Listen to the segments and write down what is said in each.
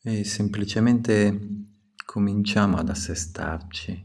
E semplicemente cominciamo ad assestarci,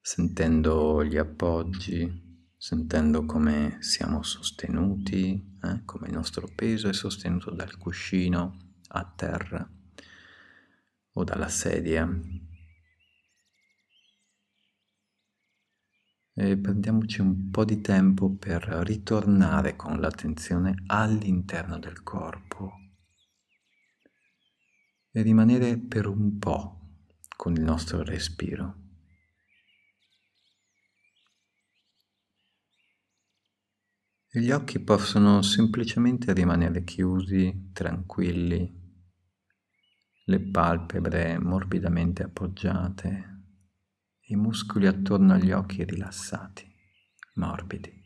sentendo gli appoggi, sentendo come siamo sostenuti, come il nostro peso è sostenuto dal cuscino a terra o dalla sedia. E prendiamoci un po' di tempo per ritornare con l'attenzione all'interno del corpo e rimanere per un po' con il nostro respiro. E gli occhi possono semplicemente rimanere chiusi, tranquilli, le palpebre morbidamente appoggiate, i muscoli attorno agli occhi rilassati, morbidi.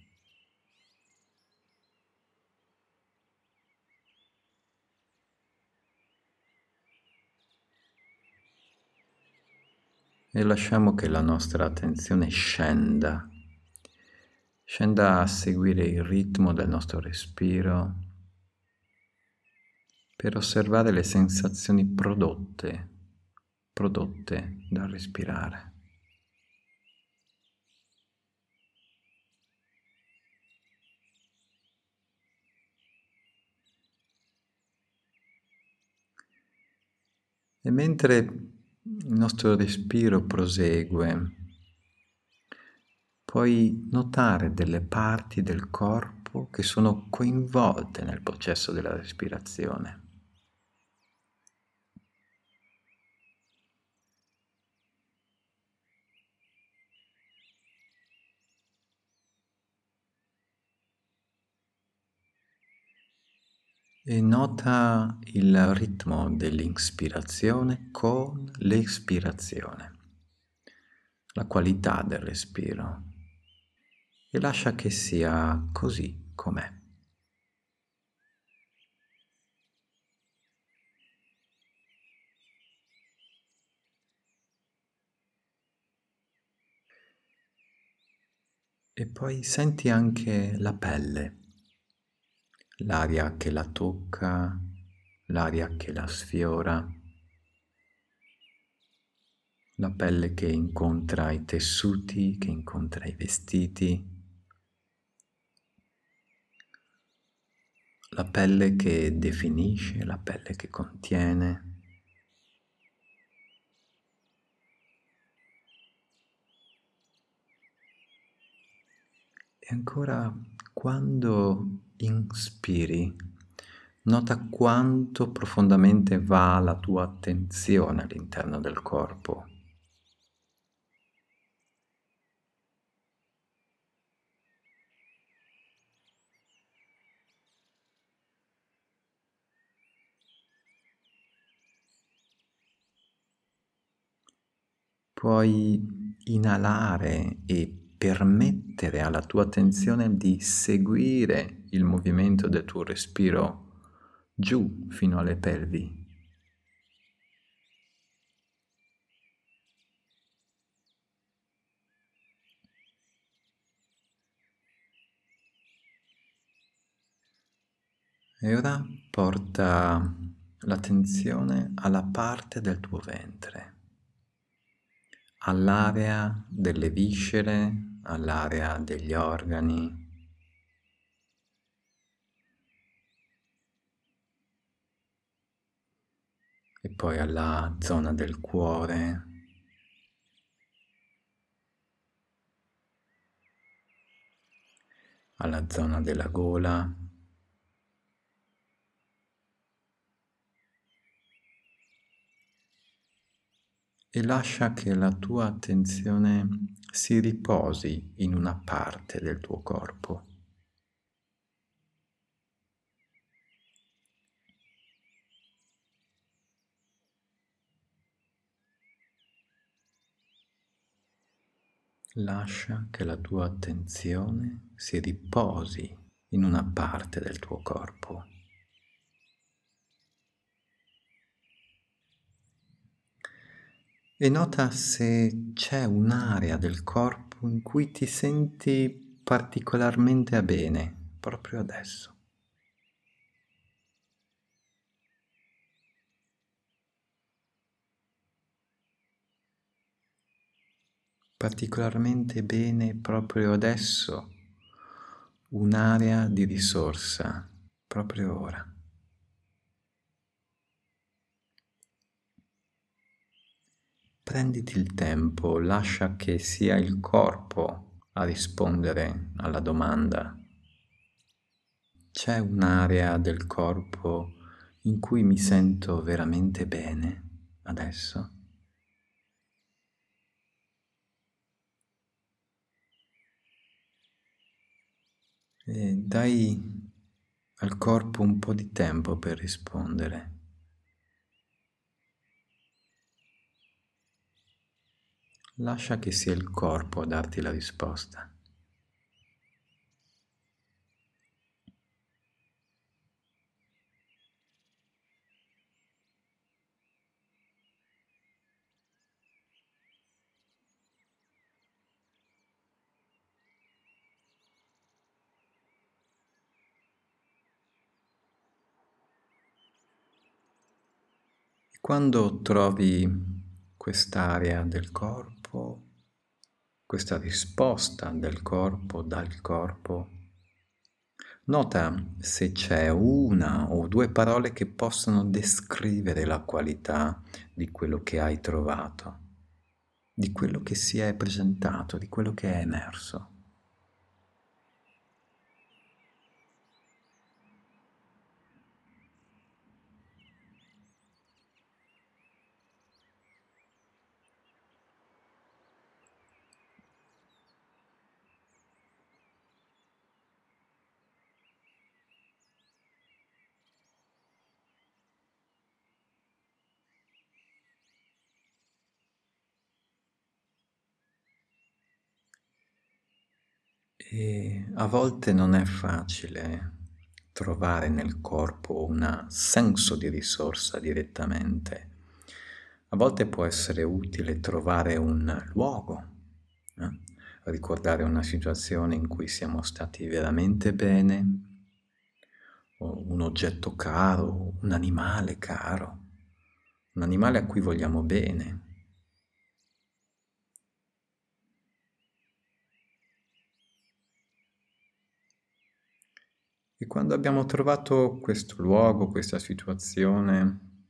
E lasciamo che la nostra attenzione scenda a seguire il ritmo del nostro respiro per osservare le sensazioni prodotte dal respirare. E mentre il nostro respiro prosegue, puoi notare delle parti del corpo che sono coinvolte nel processo della respirazione. E nota il ritmo dell'inspirazione con l'espirazione, la qualità del respiro. E lascia che sia così com'è. E poi senti anche la pelle, l'aria che la tocca, l'aria che la sfiora, la pelle che incontra i tessuti, che incontra i vestiti, la pelle che definisce, la pelle che contiene. E ancora, quando inspiri, nota quanto profondamente va la tua attenzione all'interno del corpo. Puoi inalare e permettere alla tua attenzione di seguire il movimento del tuo respiro giù fino alle pelvi. E ora porta l'attenzione alla parte del tuo ventre, all'area delle viscere, all'area degli organi. E poi alla zona del cuore. Alla zona della gola. E lascia che la tua attenzione si riposi in una parte del tuo corpo. Lascia che la tua attenzione si riposi in una parte del tuo corpo. E nota se c'è un'area del corpo in cui ti senti particolarmente a bene, proprio adesso. particolarmente bene proprio adesso un'area di risorsa, proprio ora. Prenditi il tempo, lascia che sia il corpo a rispondere alla domanda. C'è un'area del corpo in cui mi sento veramente bene adesso? E dai al corpo un po' di tempo per rispondere. Lascia che sia il corpo a darti la risposta. E quando trovi quest'area del corpo, questa risposta del corpo, dal corpo, nota se c'è una o due parole che possono descrivere la qualità di quello che hai trovato, di quello che si è presentato, di quello che è emerso. E a volte non è facile trovare nel corpo un senso di risorsa direttamente. A volte può essere utile trovare un luogo, ricordare una situazione in cui siamo stati veramente bene, o un oggetto caro, un animale caro, un animale a cui vogliamo bene. E quando abbiamo trovato questo luogo, questa situazione,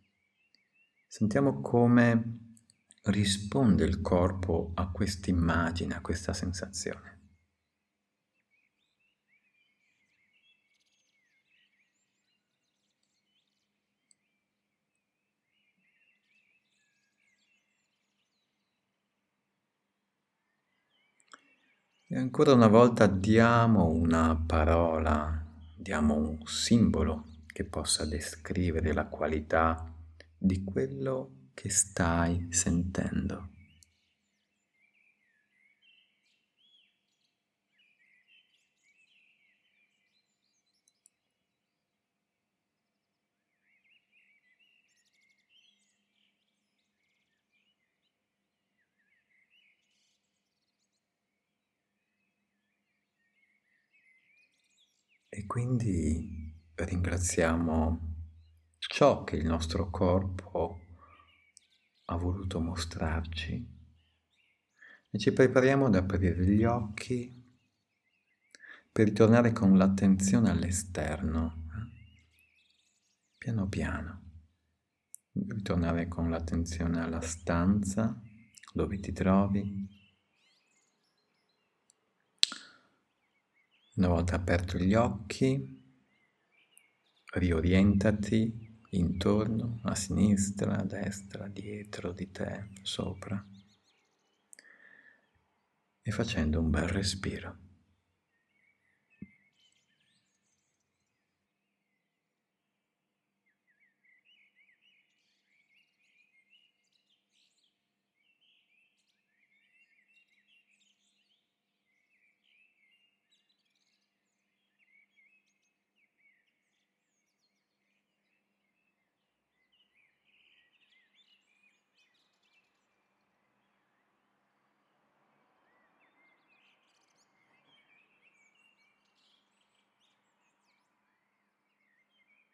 sentiamo come risponde il corpo a questa immagine, a questa sensazione. E ancora una volta diamo una parola, diamo un simbolo che possa descrivere la qualità di quello che stai sentendo. E quindi ringraziamo ciò che il nostro corpo ha voluto mostrarci e ci prepariamo ad aprire gli occhi per ritornare con l'attenzione all'esterno, piano piano, ritornare con l'attenzione alla stanza dove ti trovi. Una volta aperto gli occhi, riorientati intorno, a sinistra, a destra, dietro di te, sopra, e facendo un bel respiro.